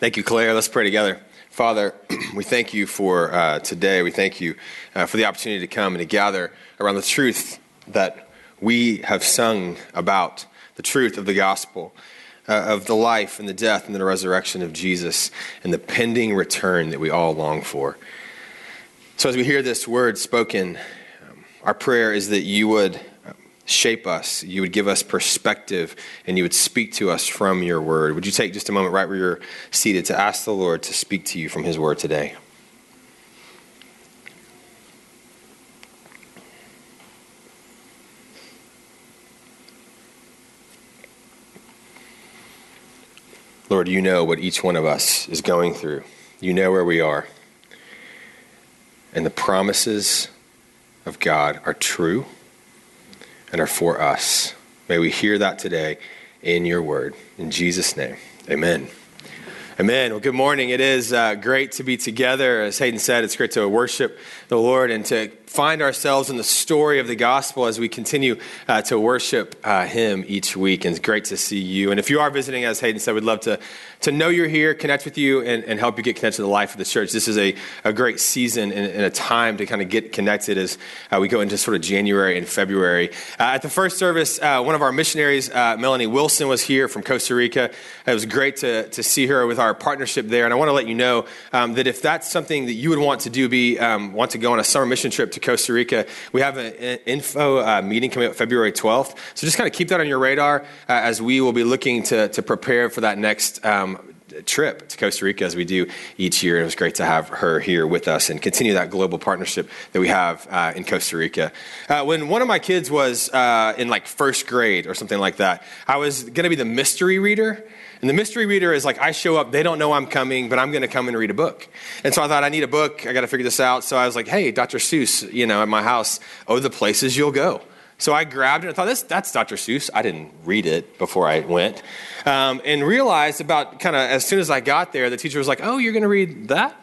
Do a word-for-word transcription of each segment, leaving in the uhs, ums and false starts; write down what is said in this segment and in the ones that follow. Thank you, Claire. Let's pray together. Father, we thank you for uh, today. We thank you uh, for the opportunity to come and to gather around the truth that we have sung about, the truth of the gospel, uh, of the life and the death and the resurrection of Jesus and the pending return that we all long for. So as we hear this word spoken, um, our prayer is that you would shape us, you would give us perspective, and you would speak to us from your word. Would you take just a moment right where you're seated to ask the Lord to speak to you from his word today? Lord, you know what each one of us is going through. You know where we are. And the promises of God are true and are for us. May we hear that today in your word. In Jesus' name, amen. Amen. Well, good morning. It is uh, great to be together. As Hayden said, it's great to worship the Lord and to find ourselves in the story of the gospel as we continue uh, to worship uh, him each week. And it's great to see you. And if you are visiting, as Hayden said, we'd love to, to know you're here, connect with you, and, and help you get connected to the life of the church. This is a, a great season and, and a time to kind of get connected as uh, we go into sort of January and February. Uh, at the first service, uh, one of our missionaries, uh, Melanie Wilson, was here from Costa Rica. It was great to, to see her with our partnership there. And I want to let you know um, that if that's something that you would want to do, be um, want to go on a summer mission trip to Costa Rica. We have an info uh, meeting coming up February twelfth. So just kind of keep that on your radar uh, as we will be looking to, to prepare for that next um, trip to Costa Rica as we do each year. It was great to have her here with us and continue that global partnership that we have uh, in Costa Rica. Uh, when one of my kids was uh, in like first grade or something like that, I was going to be the mystery reader. And the mystery reader is like, I show up, they don't know I'm coming, but I'm going to come and read a book. And so I thought, I need a book. I got to figure this out. So I was like, hey, Doctor Seuss, you know, at my house, Oh, the Places You'll Go. So I grabbed it and I thought, this, that's Doctor Seuss. I didn't read it before I went. Um, and realized about kind of as soon as I got there, the teacher was like, oh, you're going to read that?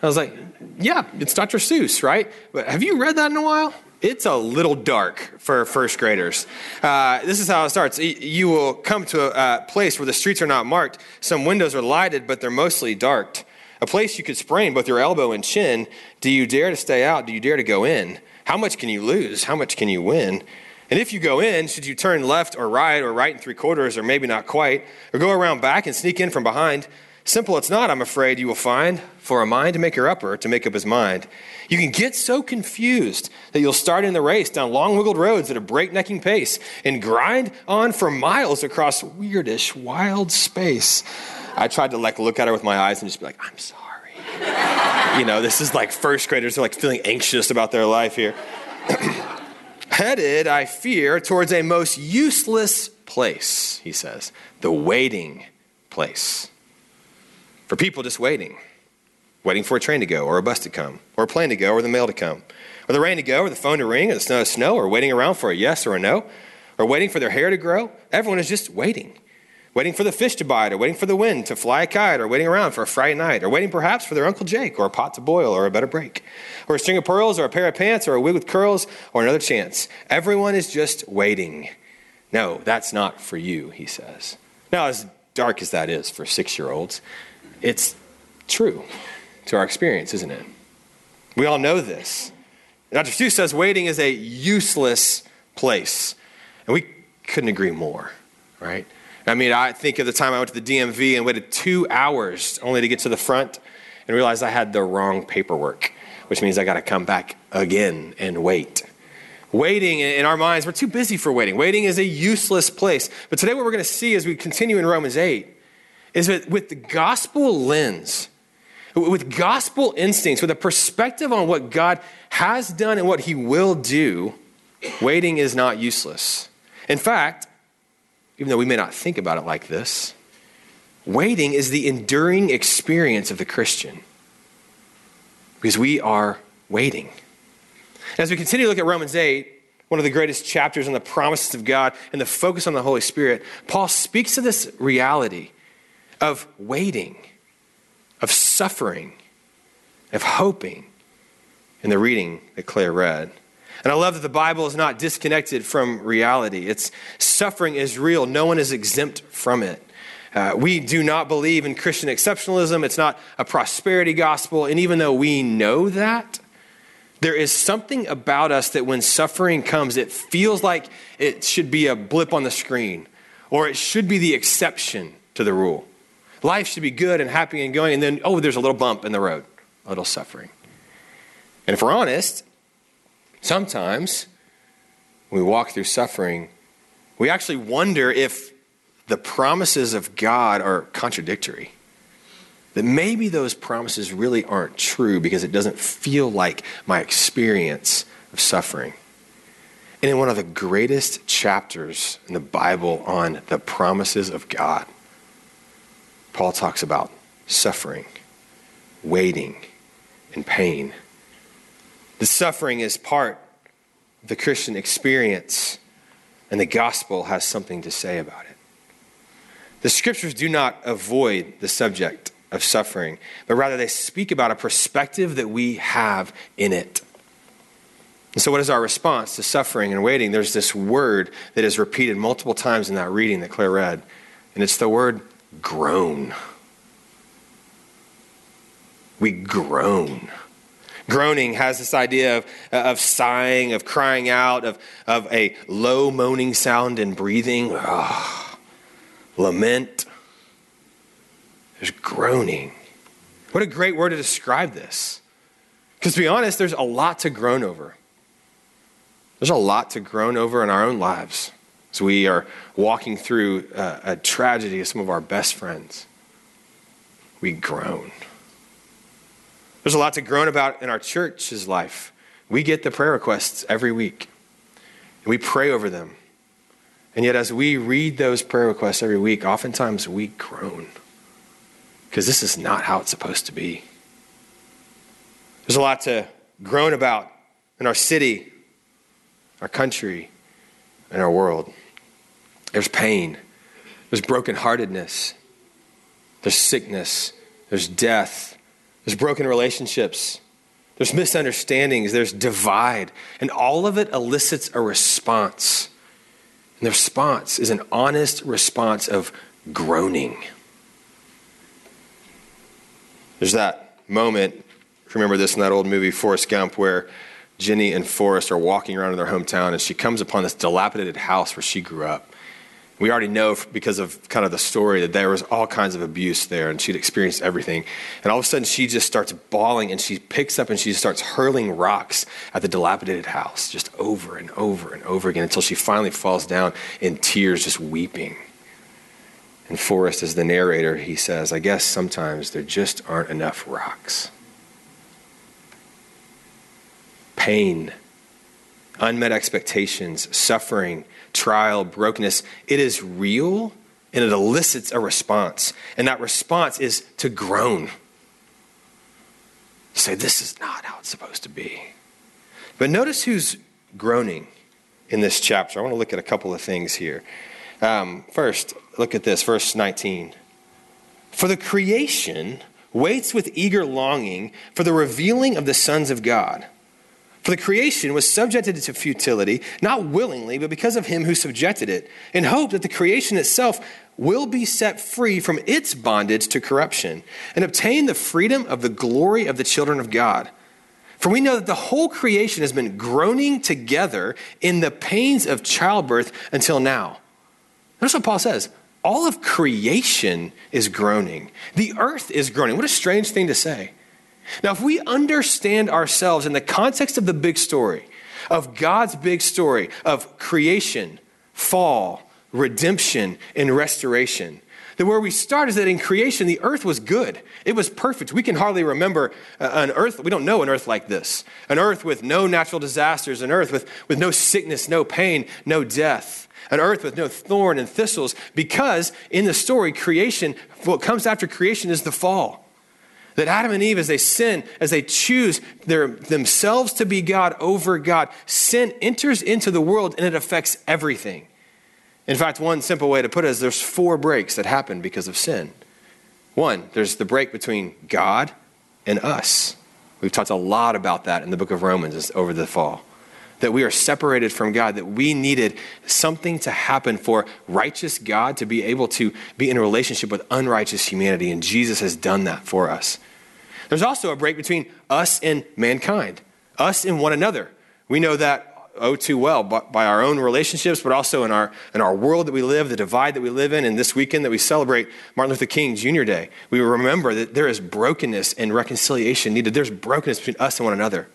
I was like, yeah, it's Doctor Seuss, right? But have you read that in a while? It's a little dark for first graders. Uh, this is how it starts. You will come to a, a place where the streets are not marked. Some windows are lighted, but they're mostly dark. A place you could sprain both your elbow and chin. Do you dare to stay out? Do you dare to go in? How much can you lose? How much can you win? And if you go in, should you turn left or right or right and three quarters or maybe not quite, or go around back and sneak in from behind? Simple it's not, I'm afraid, you will find, for a mind to make her upper, to make up his mind. You can get so confused that you'll start in the race down long-wiggled roads at a breaknecking pace and grind on for miles across weirdish, wild space. I tried to like look at her with my eyes and just be like, I'm sorry. You know, this is like first graders who are like feeling anxious about their life here. Headed, I fear, towards a most useless place, he says, the waiting place. For people just waiting, waiting for a train to go or a bus to come or a plane to go or the mail to come or the rain to go or the phone to ring or the snow to snow or waiting around for a yes or a no or waiting for their hair to grow. Everyone is just waiting, waiting for the fish to bite or waiting for the wind to fly a kite or waiting around for a Friday night or waiting perhaps for their Uncle Jake or a pot to boil or a better break or a string of pearls or a pair of pants or a wig with curls or another chance. Everyone is just waiting. No, that's not for you, he says. Now, as dark as that is for six-year-olds, it's true to our experience, isn't it? We all know this. Doctor Seuss says waiting is a useless place. And we couldn't agree more, right? I mean, I think of the time I went to the D M V and waited two hours only to get to the front and realized I had the wrong paperwork, which means I got to come back again and wait. Waiting in our minds, we're too busy for waiting. Waiting is a useless place. But today what we're going to see as we continue in Romans eight is that with the gospel lens, with gospel instincts, with a perspective on what God has done and what he will do, waiting is not useless. In fact, even though we may not think about it like this, waiting is the enduring experience of the Christian because we are waiting. As we continue to look at Romans eight, one of the greatest chapters on the promises of God and the focus on the Holy Spirit, Paul speaks to this reality of waiting, of suffering, of hoping in the reading that Claire read. And I love that the Bible is not disconnected from reality. It's suffering is real. No one is exempt from it. Uh, we do not believe in Christian exceptionalism. It's not a prosperity gospel. And even though we know that, there is something about us that when suffering comes, it feels like it should be a blip on the screen, or it should be the exception to the rule. Life should be good and happy and going, and then, oh, there's a little bump in the road, a little suffering. And if we're honest, sometimes when we walk through suffering, we actually wonder if the promises of God are contradictory. That maybe those promises really aren't true because it doesn't feel like my experience of suffering. And in one of the greatest chapters in the Bible on the promises of God, Paul talks about suffering, waiting, and pain. The suffering is part of the Christian experience, and the gospel has something to say about it. The scriptures do not avoid the subject of suffering, but rather they speak about a perspective that we have in it. And so what is our response to suffering and waiting? There's this word that is repeated multiple times in that reading that Claire read, and it's the word groan. We groan. Groaning has this idea of, of sighing, of crying out, of, of a low moaning sound and breathing. Oh, lament. There's groaning. What a great word to describe this. Because to be honest, there's a lot to groan over. There's a lot to groan over in our own lives. As we are walking through a, a tragedy of some of our best friends, we groan. There's a lot to groan about in our church's life. We get the prayer requests every week, and we pray over them. And yet as we read those prayer requests every week, oftentimes we groan, because this is not how it's supposed to be. There's a lot to groan about in our city, our country, and our world. There's pain. There's brokenheartedness. There's sickness. There's death. There's broken relationships. There's misunderstandings. There's divide. And all of it elicits a response. And the response is an honest response of groaning. There's that moment, remember this in that old movie, Forrest Gump, where Jenny and Forrest are walking around in their hometown, and she comes upon this dilapidated house where she grew up. We already know because of kind of the story that there was all kinds of abuse there, and she'd experienced everything. And all of a sudden, she just starts bawling, and she picks up and she starts hurling rocks at the dilapidated house just over and over and over again until she finally falls down in tears, just weeping. And Forrest, as the narrator, he says, I guess sometimes there just aren't enough rocks. Pain, unmet expectations, suffering, trial, brokenness, it is real and it elicits a response. And that response is to groan. Say, this is not how it's supposed to be. But notice who's groaning in this chapter. I want to look at a couple of things here. Um, first, look at this, verse nineteen. For the creation waits with eager longing for the revealing of the sons of God. For the creation was subjected to futility, not willingly, but because of him who subjected it, in hope that the creation itself will be set free from its bondage to corruption and obtain the freedom of the glory of the children of God. For we know that the whole creation has been groaning together in the pains of childbirth until now. Notice what Paul says. All of creation is groaning. The earth is groaning. What a strange thing to say. Now, if we understand ourselves in the context of the big story, of God's big story, of creation, fall, redemption, and restoration, then where we start is that in creation, the earth was good. It was perfect. We can hardly remember an earth. We don't know an earth like this. An earth with no natural disasters, an earth with, with no sickness, no pain, no death, an earth with no thorn and thistles, because in the story, creation, what comes after creation is the fall. That Adam and Eve, as they sin, as they choose their, themselves to be God over God, sin enters into the world and it affects everything. In fact, one simple way to put it is there's four breaks that happen because of sin. One, there's the break between God and us. We've talked a lot about that in the book of Romans over the fall. that we are separated from God, that we needed something to happen for righteous God to be able to be in a relationship with unrighteous humanity, and Jesus has done that for us. There's also a break between us and mankind, us and one another. We know that oh too well by our own relationships, but also in our in our world that we live, the divide that we live in, and this weekend that we celebrate Martin Luther King Junior Day, we remember that there is brokenness and reconciliation needed. There's brokenness between us and one another.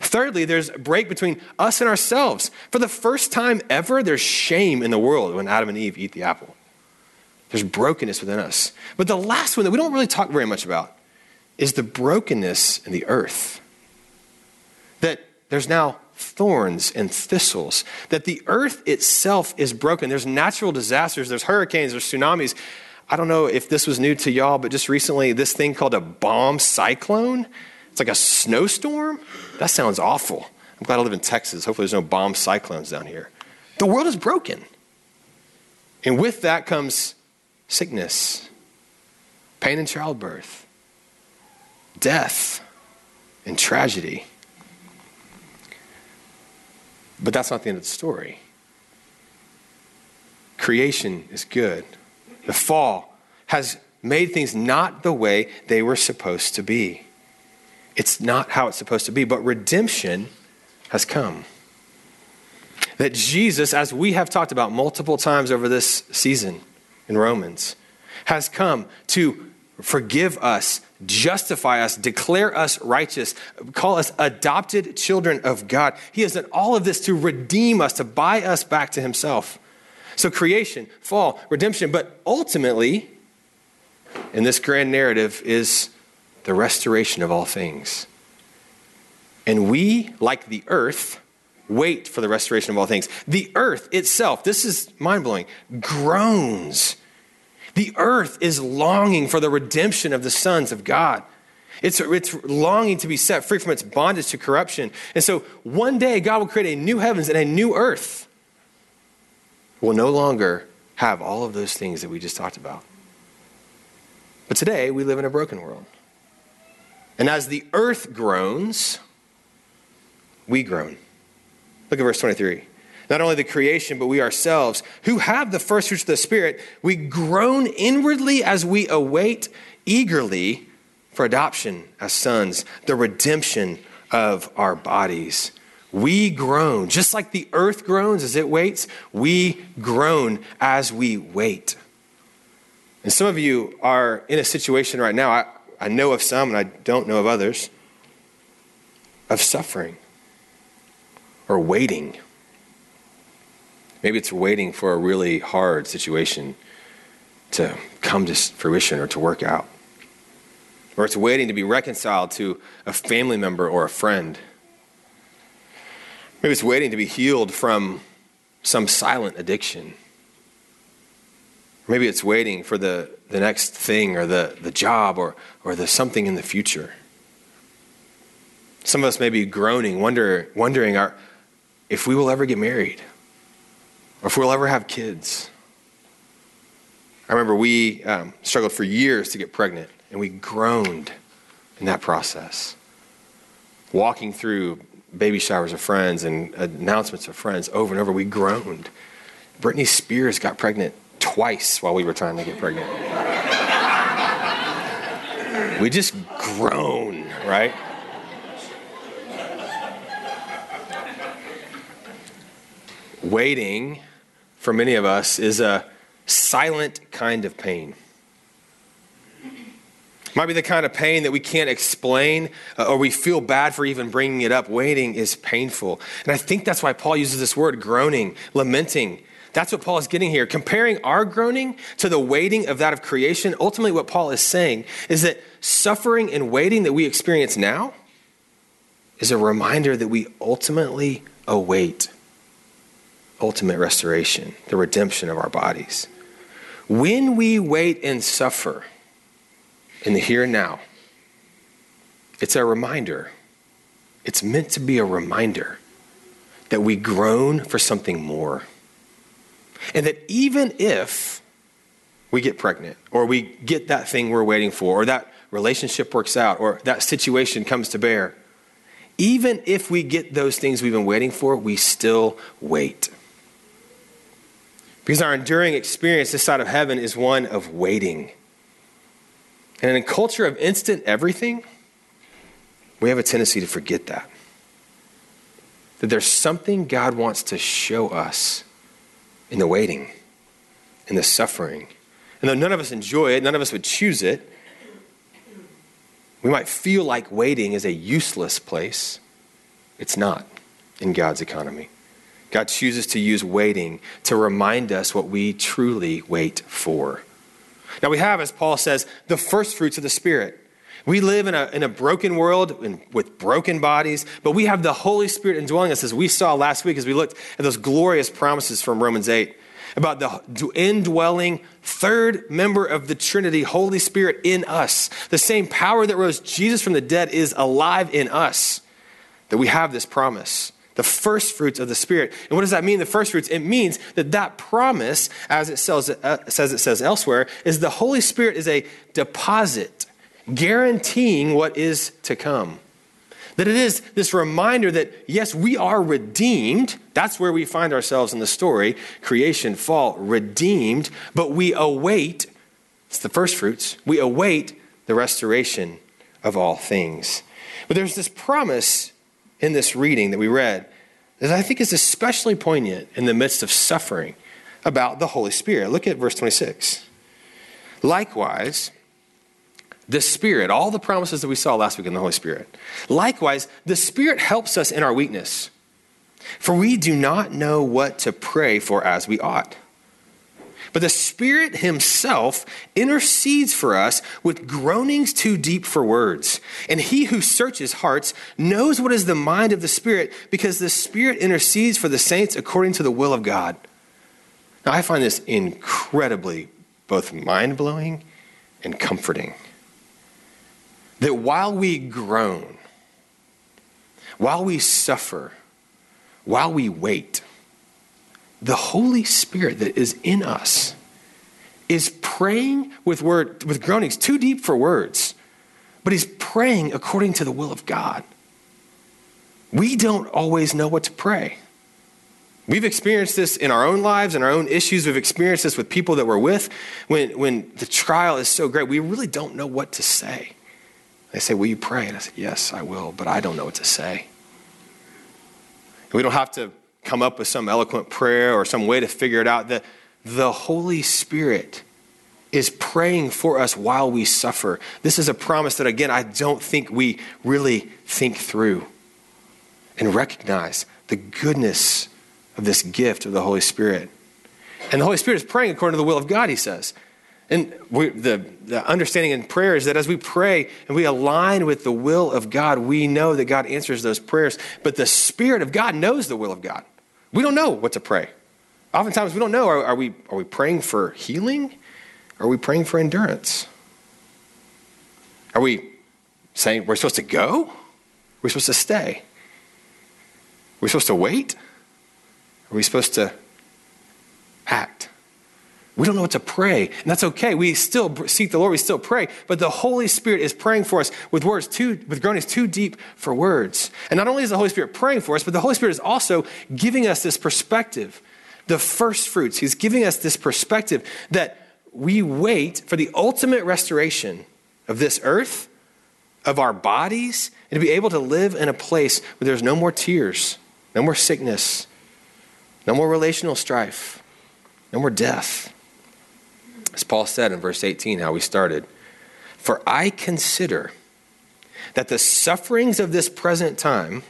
Thirdly, there's a break between us and ourselves. For the first time ever, there's shame in the world when Adam and Eve eat the apple. There's brokenness within us. But the last one that we don't really talk very much about is the brokenness in the earth. That there's now thorns and thistles, that the earth itself is broken. There's natural disasters, there's hurricanes, there's tsunamis. I don't know if this was new to y'all, but just recently, this thing called a bomb cyclone, it's like a snowstorm. That sounds awful. I'm glad I live in Texas. Hopefully there's no bomb cyclones down here. The world is broken. And with that comes sickness, pain and childbirth, death, and tragedy. But that's not the end of the story. Creation is good. The fall has made things not the way they were supposed to be. It's not how it's supposed to be, but redemption has come. That Jesus, as we have talked about multiple times over this season in Romans, has come to forgive us, justify us, declare us righteous, call us adopted children of God. He has done all of this to redeem us, to buy us back to himself. So creation, fall, redemption, but ultimately, in this grand narrative, is the restoration of all things. And we, like the earth, wait for the restoration of all things. The earth itself, this is mind-blowing, groans. The earth is longing for the redemption of the sons of God. It's, it's longing to be set free from its bondage to corruption. And so one day God will create a new heavens and a new earth. We'll no longer have all of those things that we just talked about. But today we live in a broken world. And as the earth groans, we groan. Look at verse twenty-three. Not only the creation, but we ourselves, who have the first fruits of the Spirit, we groan inwardly as we await eagerly for adoption as sons, the redemption of our bodies. We groan, just like the earth groans as it waits, we groan as we wait. And some of you are in a situation right now, I, I know of some and I don't know of others, of suffering or waiting. Maybe it's waiting for a really hard situation to come to fruition or to work out. Or it's waiting to be reconciled to a family member or a friend. Maybe it's waiting to be healed from some silent addiction. Maybe it's waiting for the, the next thing or the, the job or, or the something in the future. Some of us may be groaning, wonder, wondering our, if we will ever get married. Or if we'll ever have kids. I remember we um, struggled for years to get pregnant, and we groaned in that process. Walking through baby showers of friends and announcements of friends over and over, we groaned. Brittany Spears got pregnant twice while we were trying to get pregnant. We just groan, right? Waiting for many of us is a silent kind of pain. It might be the kind of pain that we can't explain uh, or we feel bad for even bringing it up. Waiting is painful. And I think that's why Paul uses this word, groaning, lamenting. That's what Paul is getting here. Comparing our groaning to the waiting of that of creation, ultimately what Paul is saying is that suffering and waiting that we experience now is a reminder that we ultimately await ultimate restoration, the redemption of our bodies. When we wait and suffer in the here and now, it's a reminder. It's meant to be a reminder that we groan for something more. And that even if we get pregnant or we get that thing we're waiting for or that relationship works out or that situation comes to bear, Even if we get those things we've been waiting for, we still wait. Because our enduring experience this side of heaven is one of waiting. And in a culture of instant everything, we have a tendency to forget that. That there's something God wants to show us in the waiting, in the suffering. And though none of us enjoy it, none of us would choose it, we might feel like waiting is a useless place. It's not in God's economy. God chooses to use waiting to remind us what we truly wait for. Now we have, as Paul says, the first fruits of the Spirit. We live in a, in a broken world in, with broken bodies, but we have the Holy Spirit indwelling us, as we saw last week as we looked at those glorious promises from Romans eight about the indwelling third member of the Trinity, Holy Spirit in us. The same power that rose Jesus from the dead is alive in us, that we have this promise, the first fruits of the Spirit. And what does that mean, the first fruits? It means that that promise, as it says, uh, says it says elsewhere, is the Holy Spirit is a deposit guaranteeing what is to come. That it is this reminder that, yes, we are redeemed. That's where we find ourselves in the story. Creation, fall, redeemed. But we await, it's the first fruits, we await the restoration of all things. But there's this promise in this reading that we read that I think is especially poignant in the midst of suffering about the Holy Spirit. Look at verse twenty-six. Likewise, the Spirit, all the promises that we saw last week in the Holy Spirit. Likewise, the Spirit helps us in our weakness. For we do not know what to pray for as we ought. But the Spirit himself intercedes for us with groanings too deep for words. And he who searches hearts knows what is the mind of the Spirit, because the Spirit intercedes for the saints according to the will of God. Now, I find this incredibly both mind-blowing and comforting. That while we groan, while we suffer, while we wait, the Holy Spirit that is in us is praying with word, with groanings too deep for words, but he's praying according to the will of God. We don't always know what to pray. We've experienced this in our own lives, in our own issues. We've experienced this with people that we're with. When, when the trial is so great, we really don't know what to say. They say, will you pray? And I said, yes, I will, but I don't know what to say. And we don't have to come up with some eloquent prayer or some way to figure it out. The, the Holy Spirit is praying for us while we suffer. This is a promise that, again, I don't think we really think through and recognize the goodness of this gift of the Holy Spirit. And the Holy Spirit is praying according to the will of God, he says. And we, the, the understanding in prayer is that as we pray and we align with the will of God, we know that God answers those prayers. But the Spirit of God knows the will of God. We don't know what to pray. Oftentimes we don't know, are, are we, are we praying for healing? Are we praying for endurance? Are we saying we're supposed to go? We're supposed to stay? We're supposed to wait? Are we supposed to act? We don't know what to pray, and that's okay. We still seek the Lord. We still pray, but the Holy Spirit is praying for us with words too, with groanings too deep for words. And not only is the Holy Spirit praying for us, but the Holy Spirit is also giving us this perspective, the first fruits. He's giving us this perspective that we wait for the ultimate restoration of this earth, of our bodies, and to be able to live in a place where there's no more tears, no more sickness, no more relational strife, no more death. As Paul said in verse eighteen, how we started, for I consider that the sufferings of this present time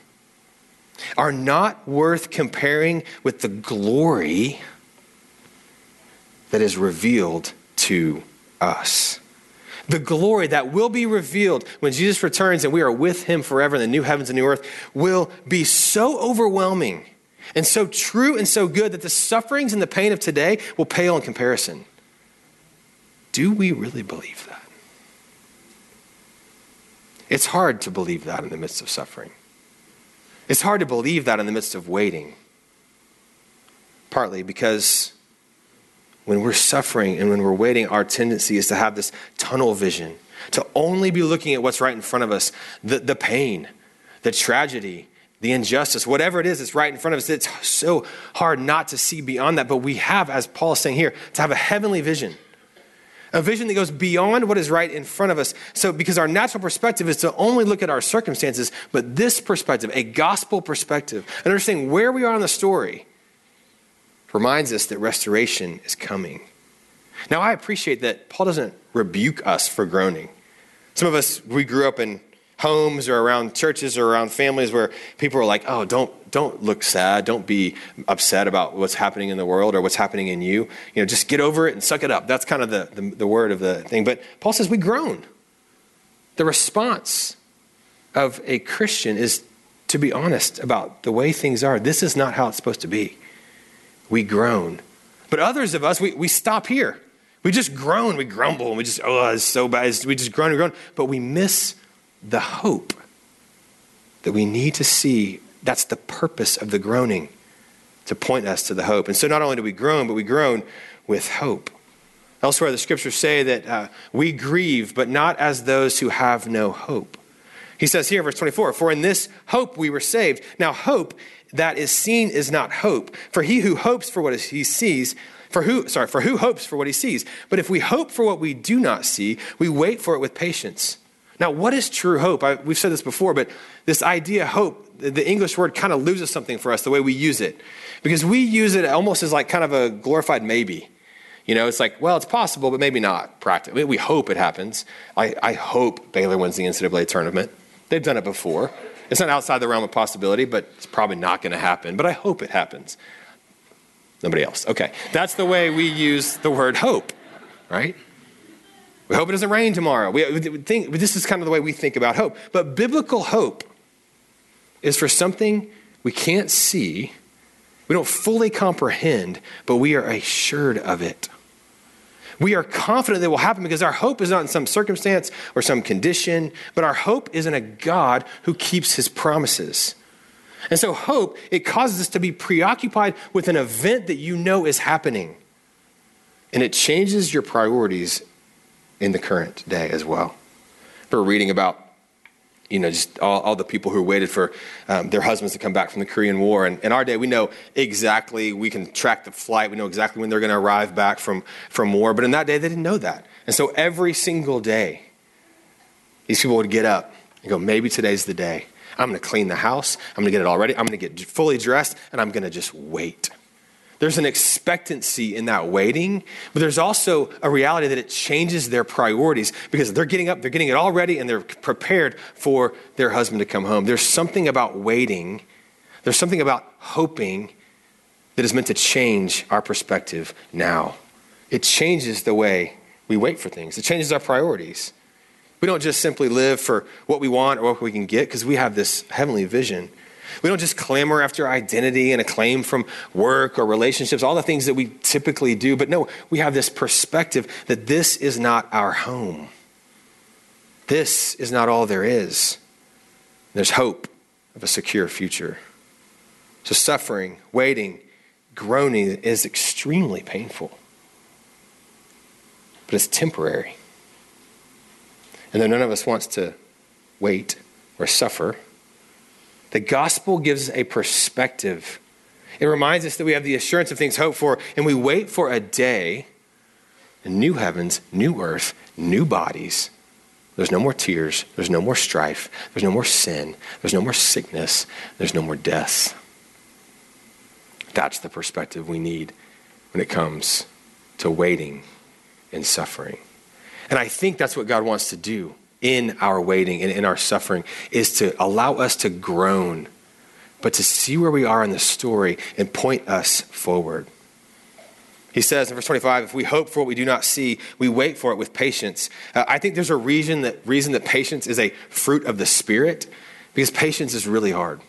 are not worth comparing with the glory that is revealed to us. The glory that will be revealed when Jesus returns and we are with him forever in the new heavens and new earth will be so overwhelming and so true and so good that the sufferings and the pain of today will pale in comparison. Do we really believe that? It's hard to believe that in the midst of suffering. It's hard to believe that in the midst of waiting. Partly because when we're suffering and when we're waiting, our tendency is to have this tunnel vision, to only be looking at what's right in front of us, the, the pain, the tragedy, the injustice, whatever it is, it's right in front of us. It's so hard not to see beyond that. But we have, as Paul is saying here, to have a heavenly vision, a vision that goes beyond what is right in front of us. So because our natural perspective is to only look at our circumstances, but this perspective, a gospel perspective, and understanding where we are in the story, reminds us that restoration is coming. Now, I appreciate that Paul doesn't rebuke us for groaning. Some of us, we grew up in homes or around churches or around families where people are like, oh, don't don't look sad. Don't be upset about what's happening in the world or what's happening in you. You know, just get over it and suck it up. That's kind of the, the, the word of the thing. But Paul says we groan. The response of a Christian is to be honest about the way things are. This is not how it's supposed to be. We groan. But others of us, we, we stop here. We just groan. We grumble. And we just, oh, it's so bad. We just groan and groan. But we miss the hope that we need to see. That's the purpose of the groaning, to point us to the hope. And so not only do we groan, but we groan with hope. Elsewhere, the scriptures say that uh, we grieve, but not as those who have no hope. He says here, verse twenty-four, for in this hope we were saved. Now hope that is seen is not hope. For he who hopes for what he sees, for who, sorry, for who hopes for what he sees. But if we hope for what we do not see, we wait for it with patience. Now, what is true hope? I, we've said this before, but this idea hope, the English word kind of loses something for us, the way we use it. Because we use it almost as like kind of a glorified maybe. You know, it's like, well, it's possible, but maybe not practically. We hope it happens. I, I hope Baylor wins the N C double A tournament. They've done it before. It's not outside the realm of possibility, but it's probably not going to happen. But I hope it happens. Nobody else. Okay. That's the way we use the word hope, right? We hope it doesn't rain tomorrow. We think this is kind of the way we think about hope. But biblical hope is for something we can't see, we don't fully comprehend, but we are assured of it. We are confident that it will happen because our hope is not in some circumstance or some condition, but our hope is in a God who keeps his promises. And so hope, it causes us to be preoccupied with an event that you know is happening. And it changes your priorities in the current day as well. We're reading about, you know, just all, all the people who waited for um, their husbands to come back from the Korean War. And in our day, we know exactly, we can track the flight. We know exactly when they're going to arrive back from, from war. But in that day, they didn't know that. And so every single day, these people would get up and go, maybe today's the day. I'm going to clean the house. I'm going to get it all ready. I'm going to get fully dressed, and I'm going to just wait. There's an expectancy in that waiting, but there's also a reality that it changes their priorities because they're getting up, they're getting it all ready, and they're prepared for their husband to come home. There's something about waiting. There's something about hoping that is meant to change our perspective now. It changes the way we wait for things. It changes our priorities. We don't just simply live for what we want or what we can get because we have this heavenly vision. We don't just clamor after identity and acclaim from work or relationships, all the things that we typically do. But no, we have this perspective that this is not our home. This is not all there is. There's hope of a secure future. So suffering, waiting, groaning is extremely painful. But it's temporary. And though none of us wants to wait or suffer, the gospel gives a perspective. It reminds us that we have the assurance of things hoped for, and we wait for a day, new heavens, new earth, new bodies. There's no more tears. There's no more strife. There's no more sin. There's no more sickness. There's no more death. That's the perspective we need when it comes to waiting and suffering. And I think that's what God wants to do in our waiting and in our suffering, is to allow us to groan, but to see where we are in the story and point us forward. He says in verse twenty-five, if we hope for what we do not see, we wait for it with patience. Uh, I think there's a reason that, reason that patience is a fruit of the Spirit, because patience is really hard.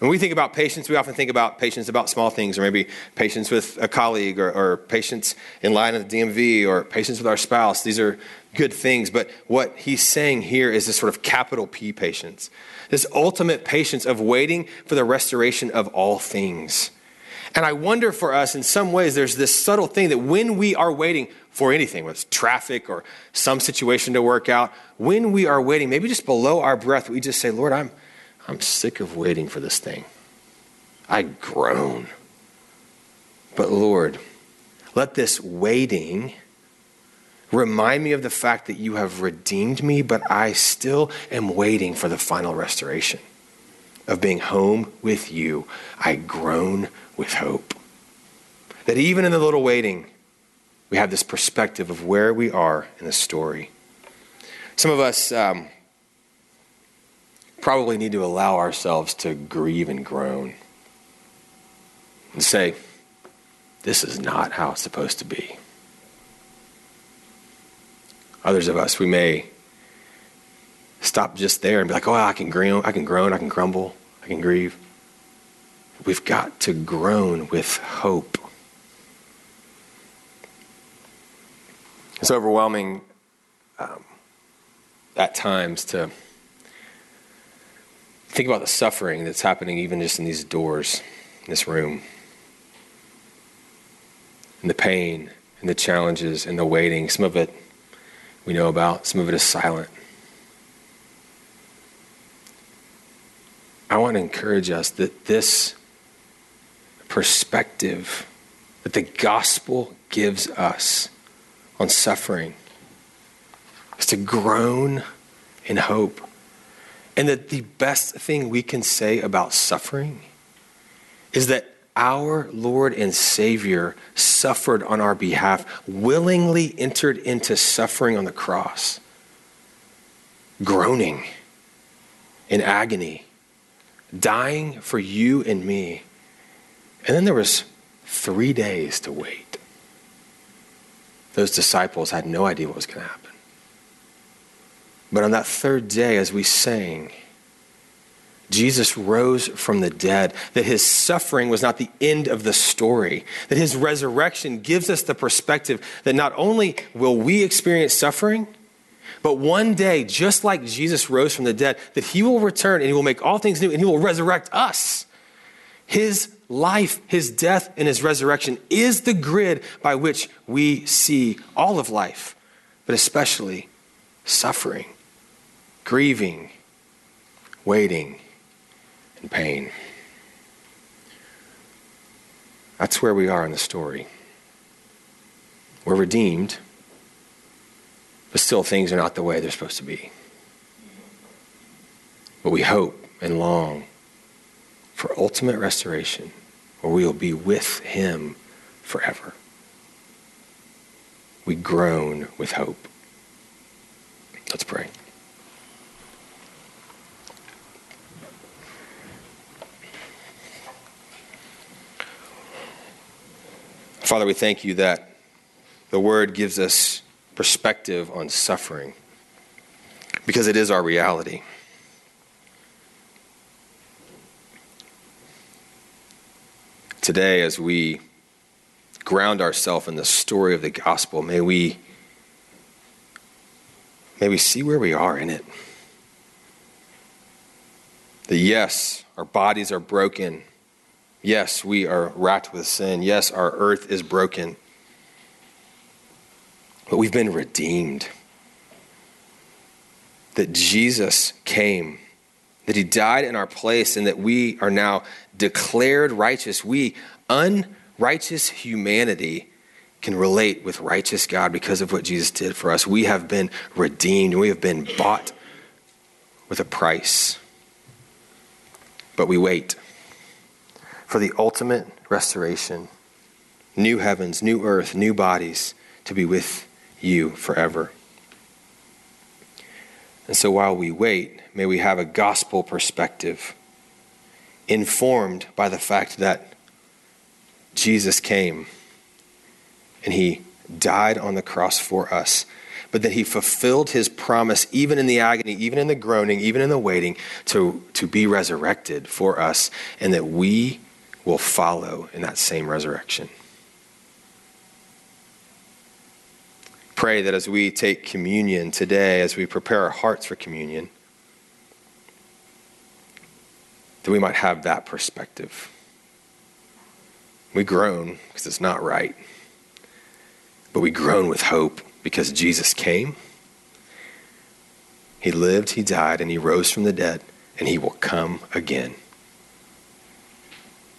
When we think about patience, we often think about patience about small things, or maybe patience with a colleague, or, or patience in line at the D M V, or patience with our spouse. These are good things. But what he's saying here is this sort of capital P patience, this ultimate patience of waiting for the restoration of all things. And I wonder for us, in some ways, there's this subtle thing that when we are waiting for anything, whether it's traffic or some situation to work out, when we are waiting, maybe just below our breath, we just say, Lord, I'm I'm sick of waiting for this thing. I groan. But Lord, let this waiting remind me of the fact that you have redeemed me, but I still am waiting for the final restoration of being home with you. I groan with hope. That even in the little waiting, we have this perspective of where we are in the story. Some of us um, probably need to allow ourselves to grieve and groan and say, this is not how it's supposed to be. Others of us, we may stop just there and be like, oh, I can groan, I can groan, I can grumble, I can grieve. We've got to groan with hope. It's overwhelming um, at times to think about the suffering that's happening even just in these doors, in this room. And the pain, and the challenges, and the waiting. Some of it we know about, some of it is silent. I want to encourage us that this perspective that the gospel gives us on suffering is to groan in hope. And that the best thing we can say about suffering is that our Lord and Savior suffered on our behalf, willingly entered into suffering on the cross, groaning in agony, dying for you and me. And then there was three days to wait. Those disciples had no idea what was going to happen. But on that third day, as we sang, Jesus rose from the dead, that his suffering was not the end of the story, that his resurrection gives us the perspective that not only will we experience suffering, but one day, just like Jesus rose from the dead, that he will return and he will make all things new and he will resurrect us. His life, his death, and his resurrection is the grid by which we see all of life, but especially suffering, grieving, waiting, and pain. That's where we are in the story. We're redeemed, but still things are not the way they're supposed to be. But we hope and long for ultimate restoration, where we will be with him forever. We groan with hope. Let's pray. Father, we thank you that the word gives us perspective on suffering because it is our reality. Today, as we ground ourselves in the story of the gospel, may we, may we see where we are in it. That yes, our bodies are broken. Yes, we are racked with sin. Yes, our earth is broken. But we've been redeemed. That Jesus came, that he died in our place, and that we are now declared righteous. We, unrighteous humanity, can relate with righteous God because of what Jesus did for us. We have been redeemed. We have been bought with a price. But we wait for the ultimate restoration, new heavens, new earth, new bodies to be with you forever. And so while we wait, may we have a gospel perspective informed by the fact that Jesus came and he died on the cross for us, but that he fulfilled his promise, even in the agony, even in the groaning, even in the waiting, to, to be resurrected for us, and that we will follow in that same resurrection. Pray that as we take communion today, as we prepare our hearts for communion, that we might have that perspective. We groan because it's not right, but we groan with hope because Jesus came, he lived, he died, and he rose from the dead, and he will come again.